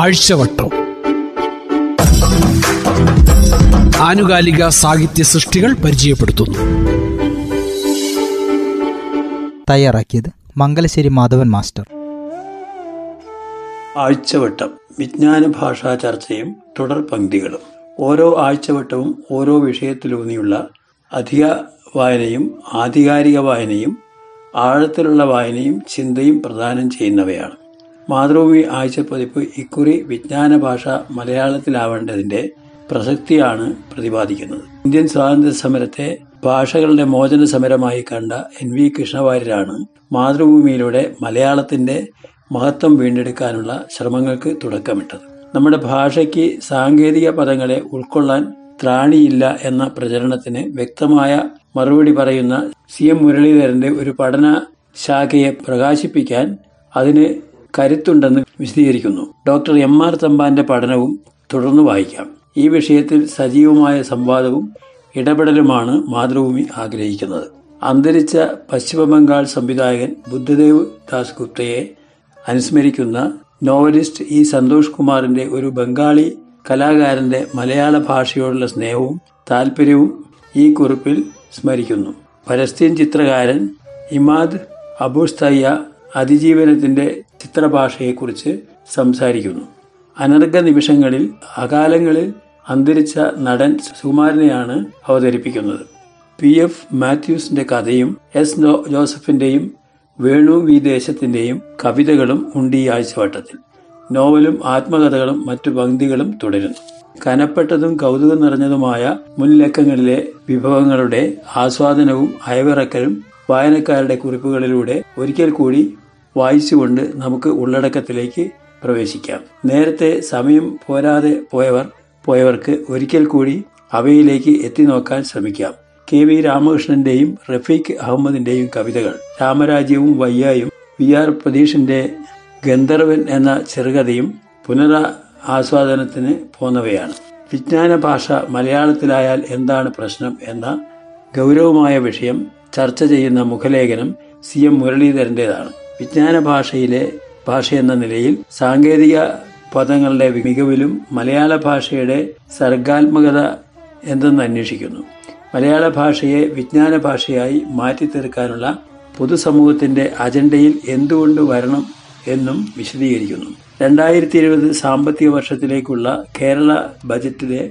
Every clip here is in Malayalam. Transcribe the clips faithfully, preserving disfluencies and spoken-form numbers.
ആഴ്ചവട്ടം ആനുകാലിക സാഹിത്യ സൃഷ്ടികൾ പരിചയപ്പെടുത്തുന്നു. തയ്യാറാക്കിയത് മംഗലശ്ശേരി മാധവൻ മാസ്റ്റർ. ആഴ്ചവട്ടം വിജ്ഞാന ഭാഷാ ചർച്ചയും തുടർ പങ്ക്തികളും. ഓരോ ആഴ്ചവട്ടവും ഓരോ വിഷയത്തിലൂന്നിയുള്ള അധിക വായനയും ആധികാരിക വായനയും ആഴത്തിലുള്ള വായനയും ചിന്തയും പ്രദാനം ചെയ്യുന്നവയാണ്. മാതൃഭൂമി ആഴ്ചപ്പതിപ്പ് ഇക്കുറി വിജ്ഞാന ഭാഷ മലയാളത്തിലാവേണ്ടതിന്റെ പ്രസക്തിയാണ് പ്രതിപാദിക്കുന്നത്. ഇന്ത്യൻ സ്വാതന്ത്ര്യ സമരത്തെ ഭാഷകളുടെ മോചന സമരമായി കണ്ട എൻ വി കൃഷ്ണവാര്യരാണ് മാതൃഭൂമിയിലൂടെ മലയാളത്തിന്റെ മഹത്വം വീണ്ടെടുക്കാനുള്ള ശ്രമങ്ങൾക്ക് തുടക്കമിട്ടത്. നമ്മുടെ ഭാഷയ്ക്ക് സാങ്കേതിക പദങ്ങളെ ഉൾക്കൊള്ളാൻ ത്രാണിയില്ല എന്ന പ്രചരണത്തിന് വ്യക്തമായ മറുപടി പറയുന്ന സി എം മുരളീധരന്റെ ഒരു പഠന ശാഖയെ പ്രകാശിപ്പിക്കാൻ അതിന് കരുത്തുണ്ടെന്ന് വിശദീകരിക്കുന്നു. ഡോക്ടർ എം ആർ തമ്പാന്റെ പഠനവും തുടർന്ന് വായിക്കാം. ഈ വിഷയത്തിൽ സജീവമായ സംവാദവും ഇടപെടലുമാണ് മാതൃഭൂമി ആഗ്രഹിക്കുന്നത്. അന്തരിച്ച പശ്ചിമബംഗാൾ സംവിധായകൻ ബുദ്ധദേവ് ദാസ് ഗുപ്തയെ അനുസ്മരിക്കുന്ന നോവലിസ്റ്റ് ഇ സന്തോഷ് കുമാറിന്റെ ഒരു ബംഗാളി കലാകാരന്റെ മലയാള ഭാഷയോടുള്ള സ്നേഹവും താല്പര്യവും ഈ കുറിപ്പിൽ സ്മരിക്കുന്നു. പലസ്തീൻ ചിത്രകാരൻ ഇമാദ് അബൂസ്തയ്യ അതിജീവനത്തിന്റെ ചിത്രഭാഷയെക്കുറിച്ച് സംസാരിക്കുന്നു. അനർഘ നിമിഷങ്ങളിൽ അകാലങ്ങളിൽ അന്തരിച്ച നടൻ സുകുമാരനെയാണ് അവതരിപ്പിക്കുന്നത്. പി എഫ് മാത്യൂസിന്റെ കഥയും എസ് ജോസഫിന്റെയും വേണു വി ദേശത്തിന്റെയും കവിതകളും ഉണ്ട് ഈ ആഴ്ചവട്ടത്തിൽ. നോവലും ആത്മകഥകളും മറ്റു പങ്ക്തികളും തുടരുന്നു. കനപ്പെട്ടതും കൗതുകം നിറഞ്ഞതുമായ മുൻലക്കങ്ങളിലെ വിഭവങ്ങളുടെ ആസ്വാദനവും അയവിറക്കലും വായനക്കാരുടെ കുറിപ്പുകളിലൂടെ ഒരിക്കൽ കൂടി വായിച്ചുകൊണ്ട് നമുക്ക് ഉള്ളടക്കത്തിലേക്ക് പ്രവേശിക്കാം. നേരത്തെ സമയം പോരാതെ പോയവർ പോയവർക്ക് ഒരിക്കൽ കൂടി അവയിലേക്ക് എത്തി നോക്കാൻ ശ്രമിക്കാം. കെ വി രാമകൃഷ്ണന്റെയും റഫീഖ് അഹമ്മദിന്റെയും കവിതകൾ, രാമരാജ്യവും വയ്യായും വി ആർ പ്രതീഷിന്റെ ഗന്ധർവൻ എന്ന ചെറുകഥയും പുനരാ ആസ്വാദനത്തിന് പോന്നവയാണ്. വിജ്ഞാന ഭാഷ മലയാളത്തിലായാൽ എന്താണ് പ്രശ്നം എന്ന ഗൗരവമായ വിഷയം ചർച്ച ചെയ്യുന്ന മുഖലേഖനം സി എം മുരളീധരന്റേതാണ്. വിജ്ഞാന ഭാഷയിലെ ഭാഷയെന്ന നിലയിൽ സാങ്കേതിക പദങ്ങളുടെ മികവിലും മലയാള ഭാഷയുടെ സർഗാത്മകത എന്തെന്ന് അന്വേഷിക്കുന്നു. മലയാള ഭാഷയെ വിജ്ഞാന ഭാഷയായി മാറ്റിത്തീർക്കാനുള്ള പൊതുസമൂഹത്തിന്റെ അജണ്ടയിൽ എന്തുകൊണ്ട് വരണം എന്നും വിശദീകരിക്കുന്നു. രണ്ടായിരത്തി ഇരുപത് സാമ്പത്തിക വർഷത്തിലേക്കുള്ള കേരള ബജറ്റിലെ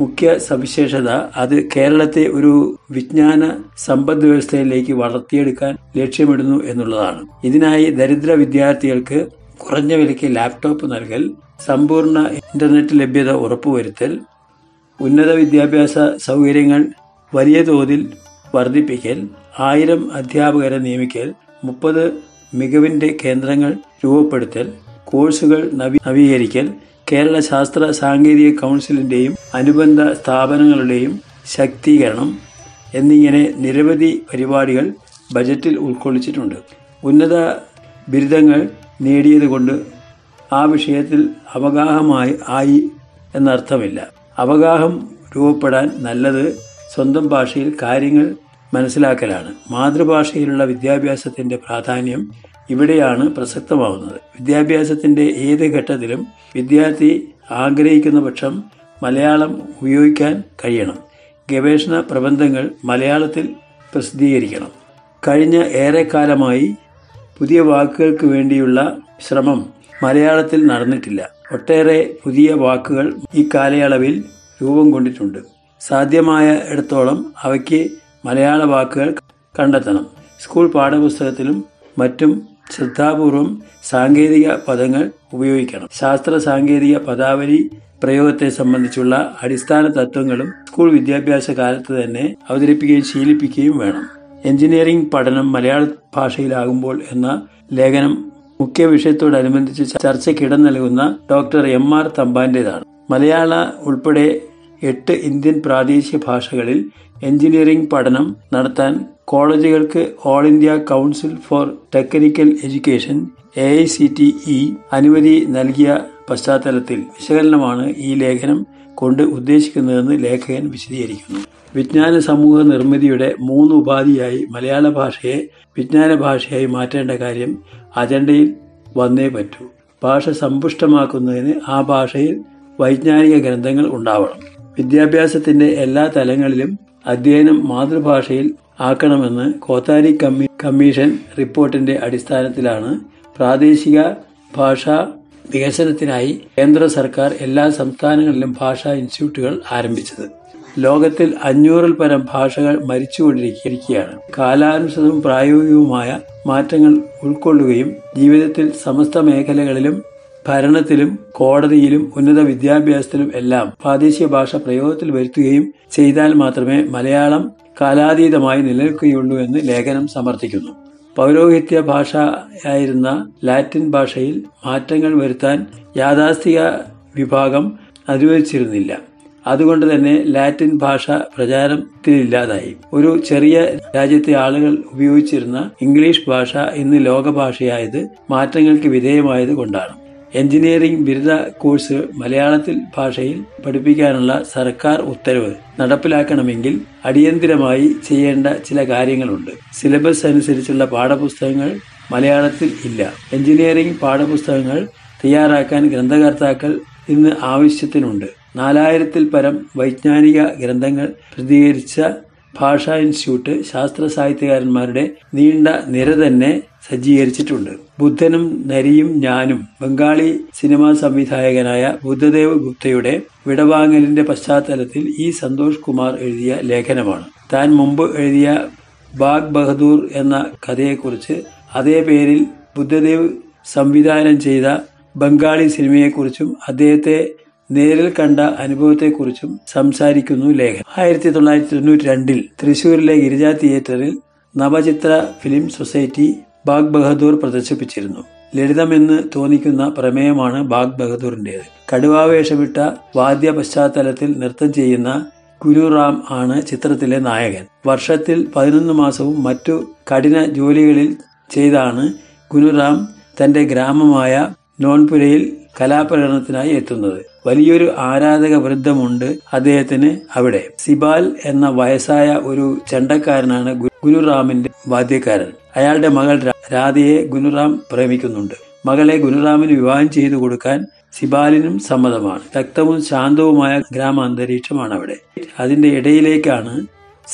മുഖ്യ സവിശേഷത അത് കേരളത്തെ ഒരു വിജ്ഞാന സമ്പദ് വ്യവസ്ഥയിലേക്ക് വളർത്തിയെടുക്കാൻ ലക്ഷ്യമിടുന്നു എന്നുള്ളതാണ്. ഇതിനായി ദരിദ്ര വിദ്യാർത്ഥികൾക്ക് കുറഞ്ഞ വിലയ്ക്ക് ലാപ്ടോപ്പ് നൽകൽ, സമ്പൂർണ്ണ ഇന്റർനെറ്റ് ലഭ്യത ഉറപ്പുവരുത്തൽ, ഉന്നത വിദ്യാഭ്യാസ സൗകര്യങ്ങൾ വലിയ തോതിൽ വർദ്ധിപ്പിക്കൽ, ആയിരം അധ്യാപകരെ നിയമിക്കൽ, മുപ്പത് മികവിന്റെ കേന്ദ്രങ്ങൾ രൂപപ്പെടുത്തൽ, കോഴ്സുകൾ നവീകരിക്കൽ, കേരള ശാസ്ത്ര സാങ്കേതിക കൗൺസിലിന്റെയും അനുബന്ധ സ്ഥാപനങ്ങളുടെയും ശാക്തീകരണം എന്നിങ്ങനെ നിരവധി പരിപാടികൾ ബജറ്റിൽ ഉൾക്കൊള്ളിച്ചിട്ടുണ്ട്. ഉന്നത ബിരുദങ്ങൾ നേടിയതുകൊണ്ട് ആ വിഷയത്തിൽ അവഗാഹമായി ആയി എന്നർത്ഥമില്ല. അവഗാഹം രൂപപ്പെടാൻ നല്ലത് സ്വന്തം ഭാഷയിൽ കാര്യങ്ങൾ മനസ്സിലാക്കലാണ്. മാതൃഭാഷയിലുള്ള വിദ്യാഭ്യാസത്തിന്റെ പ്രാധാന്യം ഇവിടെയാണ് പ്രസക്തമാവുന്നത്. വിദ്യാഭ്യാസത്തിന്റെ ഏത് ഘട്ടത്തിലും വിദ്യാർത്ഥി ആഗ്രഹിക്കുന്ന പക്ഷം മലയാളം ഉപയോഗിക്കാൻ കഴിയണം. ഗവേഷണ പ്രബന്ധങ്ങൾ മലയാളത്തിൽ പ്രസിദ്ധീകരിക്കണം. കഴിഞ്ഞ ഏറെക്കാലമായി പുതിയ വാക്കുകൾക്ക് വേണ്ടിയുള്ള ശ്രമം മലയാളത്തിൽ നടന്നിട്ടില്ല. ഒട്ടേറെ പുതിയ വാക്കുകൾ ഈ കാലയളവിൽ രൂപം കൊണ്ടിട്ടുണ്ട്. സാധ്യമായ ഇടത്തോളം അവയ്ക്ക് മലയാള വാക്കുകൾ കണ്ടെത്തണം. സ്കൂൾ പാഠപുസ്തകത്തിലും മറ്റും ശ്രദ്ധാപൂർവം സാങ്കേതിക പദങ്ങൾ ഉപയോഗിക്കണം. ശാസ്ത്ര സാങ്കേതിക പദാവലി പ്രയോഗത്തെ സംബന്ധിച്ചുള്ള അടിസ്ഥാന തത്വങ്ങളും സ്കൂൾ വിദ്യാഭ്യാസ കാലത്ത് തന്നെ അവതരിപ്പിക്കുകയും ശീലിപ്പിക്കുകയും വേണം. എഞ്ചിനീയറിംഗ് പഠനം മലയാള ഭാഷയിലാകുമ്പോൾ എന്ന ലേഖനം മുഖ്യ വിഷയത്തോടനുബന്ധിച്ച് ചർച്ചയ്ക്കിടം നൽകുന്ന ഡോക്ടർ എം ആർ തമ്പാന്റേതാണ്. മലയാള ഉൾപ്പെടെ എട്ട് ഇന്ത്യൻ പ്രാദേശിക ഭാഷകളിൽ എഞ്ചിനീയറിംഗ് പഠനം നടത്താൻ കോളേജുകൾക്ക് all India council for technical education A I C T E അനുമതി നൽകിയ പശ്ചാത്തലത്തിൽ വിശകലനമാണ് ഈ ലേഖനം കൊണ്ട് ഉദ്ദേശിക്കുന്നതെന്ന് ലേഖകൻ വിശദീകരിക്കുന്നു. വിജ്ഞാന സമൂഹ നിർമ്മിതിയുടെ മൂന്ന് ഉപാധിയായി മലയാള ഭാഷയെ വിജ്ഞാന ഭാഷയായി മാറ്റേണ്ട കാര്യം അജണ്ടയിൽ വന്നേ പറ്റൂ. ഭാഷ സമ്പുഷ്ടമാക്കുന്നതിന് ആ ഭാഷയിൽ വൈജ്ഞാനിക ഗ്രന്ഥങ്ങൾ ഉണ്ടാവണം. വിദ്യാഭ്യാസത്തിന്റെ എല്ലാ തലങ്ങളിലും അധ്യയനം മാതൃഭാഷയിൽ ആക്കണമെന്ന് കോത്താരി കമ്മീ കമ്മീഷൻ റിപ്പോർട്ടിന്റെ അടിസ്ഥാനത്തിലാണ് പ്രാദേശിക ഭാഷാ വികസനത്തിനായി കേന്ദ്ര സർക്കാർ എല്ലാ സംസ്ഥാനങ്ങളിലും ഭാഷാ ഇൻസ്റ്റിറ്റ്യൂട്ടുകൾ ആരംഭിച്ചത്. ലോകത്തിൽ അഞ്ഞൂറിൽ പരം ഭാഷകൾ മരിച്ചുകൊണ്ടിരിക്കുകയാണ്. കാലാനുസൃതവും പ്രായോഗികവുമായ മാറ്റങ്ങൾ ഉൾക്കൊള്ളുകയും ജീവിതത്തിൽ സമസ്ത മേഖലകളിലും ഭരണത്തിലും കോടതിയിലും ഉന്നത വിദ്യാഭ്യാസത്തിലും എല്ലാം പ്രാദേശിക ഭാഷ പ്രയോഗത്തിൽ വരുത്തുകയും ചെയ്താൽ മാത്രമേ മലയാളം കാലാതീതമായി നിലനിൽക്കുകയുള്ളൂ എന്ന് ലേഖനം സമർത്ഥിക്കുന്നു. പൗരോഹിത്യ ഭാഷയായിരുന്ന ലാറ്റിൻ ഭാഷയിൽ മാറ്റങ്ങൾ വരുത്താൻ യാഥാസ്ഥിക വിഭാഗം അനുവദിച്ചിരുന്നില്ല. അതുകൊണ്ട് തന്നെ ലാറ്റിൻ ഭാഷ പ്രചാരത്തിലില്ലാതായി. ഒരു ചെറിയ രാജ്യത്തെ ആളുകൾ ഉപയോഗിച്ചിരുന്ന ഇംഗ്ലീഷ് ഭാഷ ഇന്ന് ലോകഭാഷയായത് മാറ്റങ്ങൾക്ക് വിധേയമായത് കൊണ്ടാണ്. എഞ്ചിനീയറിംഗ് ബിരുദ കോഴ്സ് മലയാളത്തിൽ ഭാഷയിൽ പഠിപ്പിക്കാനുള്ള സർക്കാർ ഉത്തരവ് നടപ്പിലാക്കണമെങ്കിൽ അടിയന്തിരമായി ചെയ്യേണ്ട ചില കാര്യങ്ങളുണ്ട്. സിലബസ് അനുസരിച്ചുള്ള പാഠപുസ്തകങ്ങൾ മലയാളത്തിൽ ഇല്ല. എഞ്ചിനീയറിംഗ് പാഠപുസ്തകങ്ങൾ തയ്യാറാക്കാൻ ഗ്രന്ഥകർത്താക്കൾ ഇന്ന് ആവശ്യത്തിനുണ്ട്. നാലായിരത്തിൽ പരം വൈജ്ഞാനിക ഗ്രന്ഥങ്ങൾ പ്രസിദ്ധീകരിച്ച ഭാഷാ ഇൻസ്റ്റിറ്റ്യൂട്ട് ശാസ്ത്ര സാഹിത്യകാരന്മാരുടെ നീണ്ട നിര തന്നെ സജ്ജീകരിച്ചിട്ടുണ്ട്. ബുദ്ധനും നരിയും ഞാനും ബംഗാളി സിനിമാ സംവിധായകനായ ബുദ്ധദേവ് ഗുപ്തയുടെ വിടവാങ്ങലിന്റെ പശ്ചാത്തലത്തിൽ ഈ സന്തോഷ് കുമാർ എഴുതിയ ലേഖനമാണ്. താൻ മുമ്പ് എഴുതിയ ബാഗ് ബഹദൂർ എന്ന കഥയെക്കുറിച്ച്, അതേ പേരിൽ ബുദ്ധദേവ് സംവിധാനം ചെയ്ത ബംഗാളി സിനിമയെക്കുറിച്ചും അദ്ദേഹത്തെ നേരിൽ കണ്ട അനുഭവത്തെക്കുറിച്ചും സംസാരിക്കുന്നു ലേഖനം. ആയിരത്തി തൊള്ളായിരത്തി തൊണ്ണൂറ്റി രണ്ടിൽ തൃശൂരിലെ ഗിരിജ തിയേറ്ററിൽ നവചിത്ര ഫിലിം സൊസൈറ്റി ബാഗ് ബഹദൂർ പ്രദർശിപ്പിച്ചിരുന്നു. ലളിതമെന്ന് തോന്നിക്കുന്ന പ്രമേയമാണ് ബാഗ് ബഹദൂറിൻ്റേത്. കടുവാവേഷമിട്ട വാദ്യ പശ്ചാത്തലത്തിൽ നൃത്തം ചെയ്യുന്ന ഗുരുറാം ആണ് ചിത്രത്തിലെ നായകൻ. വർഷത്തിൽ പതിനൊന്ന് മാസവും മറ്റു കഠിന ജോലികളിൽ ചെയ്താണ് ഗുരുറാം തന്റെ ഗ്രാമമായ നോൺപുരയിൽ കലാപ്രകടനത്തിനായി എത്തുന്നത്. വലിയൊരു ആരാധക വൃന്ദമുണ്ട് അദ്ദേഹത്തിന് അവിടെ. സിബാൽ എന്ന വയസ്സായ ഒരു ചെണ്ടക്കാരനാണ് ഗുരുറാമിന്റെ വാദ്യക്കാരൻ. അയാളുടെ മകൾ രാധയെ ഗുരുറാം പ്രേമിക്കുന്നുണ്ട്. മകളെ ഗുരുറാമിന് വിവാഹം ചെയ്തു കൊടുക്കാൻ സിബാലിനും സമ്മതമാണ്. ശക്തവും ശാന്തവുമായ ഗ്രാമാന്തരീക്ഷമാണ് അവിടെ. അതിന്റെ ഇടയിലേക്കാണ്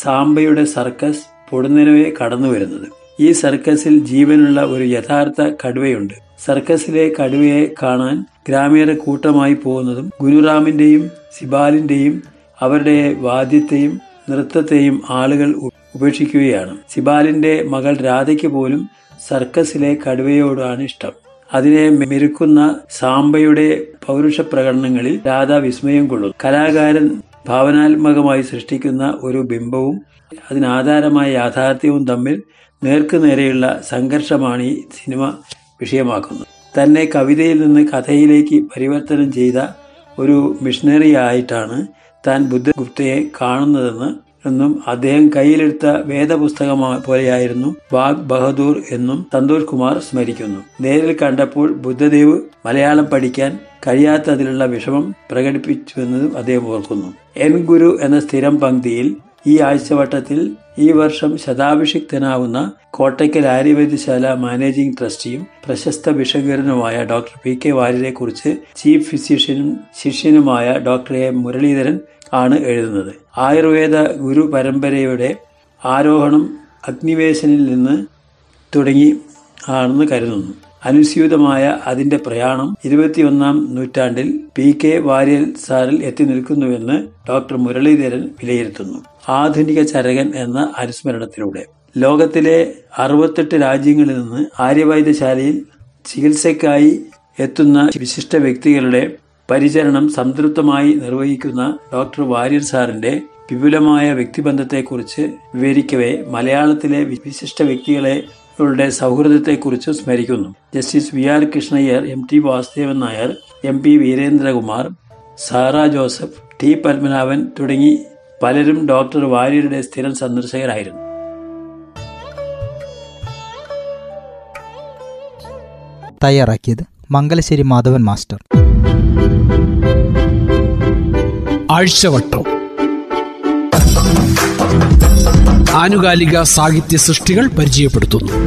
സാംബയുടെ സർക്കസ് പൊടുന്നനവേ കടന്നു വരുന്നത്. ഈ സർക്കസിൽ ജീവനുള്ള ഒരു യഥാർത്ഥ കടുവയുണ്ട്. സർക്കസിലെ കടുവയെ കാണാൻ ഗ്രാമീണ കൂട്ടമായി പോകുന്നതും ഗുരുറാമിന്റെയും സിബാലിന്റെയും അവരുടെ വാദ്യത്തെയും നൃത്തത്തെയും ആളുകൾ ഉപേക്ഷിക്കുകയാണ്. സിബാലിന്റെ മകൾ രാധയ്ക്ക് പോലും സർക്കസിലെ കടുവയോടാണ് ഇഷ്ടം. അതിനെ മെരുക്കുന്ന സാംബയുടെ പൗരുഷ പ്രകടനങ്ങളിൽ രാധ വിസ്മയം കൊള്ളുന്നു. കലാകാരൻ ഭാവനാത്മകമായി സൃഷ്ടിക്കുന്ന ഒരു ബിംബവും അതിനാധാരമായ യാഥാർത്ഥ്യവും തമ്മിൽ നേർക്കുനേരെയുള്ള സംഘർഷമാണ് ഈ സിനിമ വിഷയമാക്കുന്നത്. തന്നെ കവിതയിൽ നിന്ന് കഥയിലേക്ക് പരിവർത്തനം ചെയ്ത ഒരു മിഷണറി ആയിട്ടാണ് താൻ ബുദ്ധഗുപ്തയെ കാണുന്നതെന്ന് എന്നും അദ്ദേഹം കയ്യിലെടുത്ത വേദപുസ്തകം പോലെയായിരുന്നു ബാഗ് ബഹദൂർ എന്നും സന്തോഷ് കുമാർ സ്മരിക്കുന്നു. നേരിൽ കണ്ടപ്പോൾ ബുദ്ധദേവ് മലയാളം പഠിക്കാൻ കഴിയാത്തതിലുള്ള വിഷമം പ്രകടിപ്പിച്ചുവെന്നതും അദ്ദേഹം ഓർക്കുന്നു. എൻ ഗുരു എന്ന സ്ഥിരം പംക്തിയിൽ ഈ ആഴ്ചവട്ടത്തിൽ ഈ വർഷം ശതാഭിഷിക്തനാവുന്ന കോട്ടയ്ക്കൽ ആര്യവൈദ്യശാല മാനേജിംഗ് ട്രസ്റ്റിയും പ്രശസ്ത ഭിഷഗ്വരനുമായ ഡോക്ടർ പി കെ വാര്യരെ കുറിച്ച് ചീഫ് ഫിസിഷ്യനും ശിഷ്യനുമായ ഡോക്ടർ എ മുരളീധരൻ ആണ് എഴുതുന്നത്. ആയുർവേദ ഗുരു പരമ്പരയുടെ ആരോഹണം അഗ്നിവേശനിൽ നിന്ന് തുടങ്ങി ആണെന്ന് കരുതുന്നു. അനുസ്യൂതമായ അതിന്റെ പ്രയാണം ഇരുപത്തിയൊന്നാം നൂറ്റാണ്ടിൽ പി കെ വാര്യർ സാറിൽ എത്തി നിൽക്കുന്നുവെന്ന് ഡോക്ടർ മുരളീധരൻ വിലയിരുത്തുന്നു. ആധുനിക ചരകൻ എന്ന അനുസ്മരണത്തിലൂടെ ലോകത്തിലെ അറുപത്തെട്ട് രാജ്യങ്ങളിൽ നിന്ന് ആര്യവൈദ്യശാലയിൽ ചികിത്സയ്ക്കായി എത്തുന്ന വിശിഷ്ട വ്യക്തികളുടെ പരിചരണം സംതൃപ്തമായി നിർവഹിക്കുന്ന ഡോക്ടർ വാര്യർ സാറിന്റെ വിപുലമായ വ്യക്തിബന്ധത്തെക്കുറിച്ച് വിവരിക്കവേ മലയാളത്തിലെ വിശിഷ്ട വ്യക്തികളെ ളുടെ സൗഹൃദത്തെക്കുറിച്ച് സ്മരിക്കുന്നു. Justice V R Krishna Iyer, M T Vasudevan Nair, M P Veerendra Kumar, Sarah Joseph, T Padmanabhan തുടങ്ങി പലരും ഡോക്ടർ വാര്യരുടെ സ്ഥിരം സന്ദർശകരായിരുന്നു. തയ്യാറാക്കിയത് മംഗലശ്ശേരി മാധവൻ മാസ്റ്റർ. ആഴ്ചവട്ടം ആനുകാലിക സാഹിത്യ സൃഷ്ടികൾ പരിചയപ്പെടുത്തുന്നു.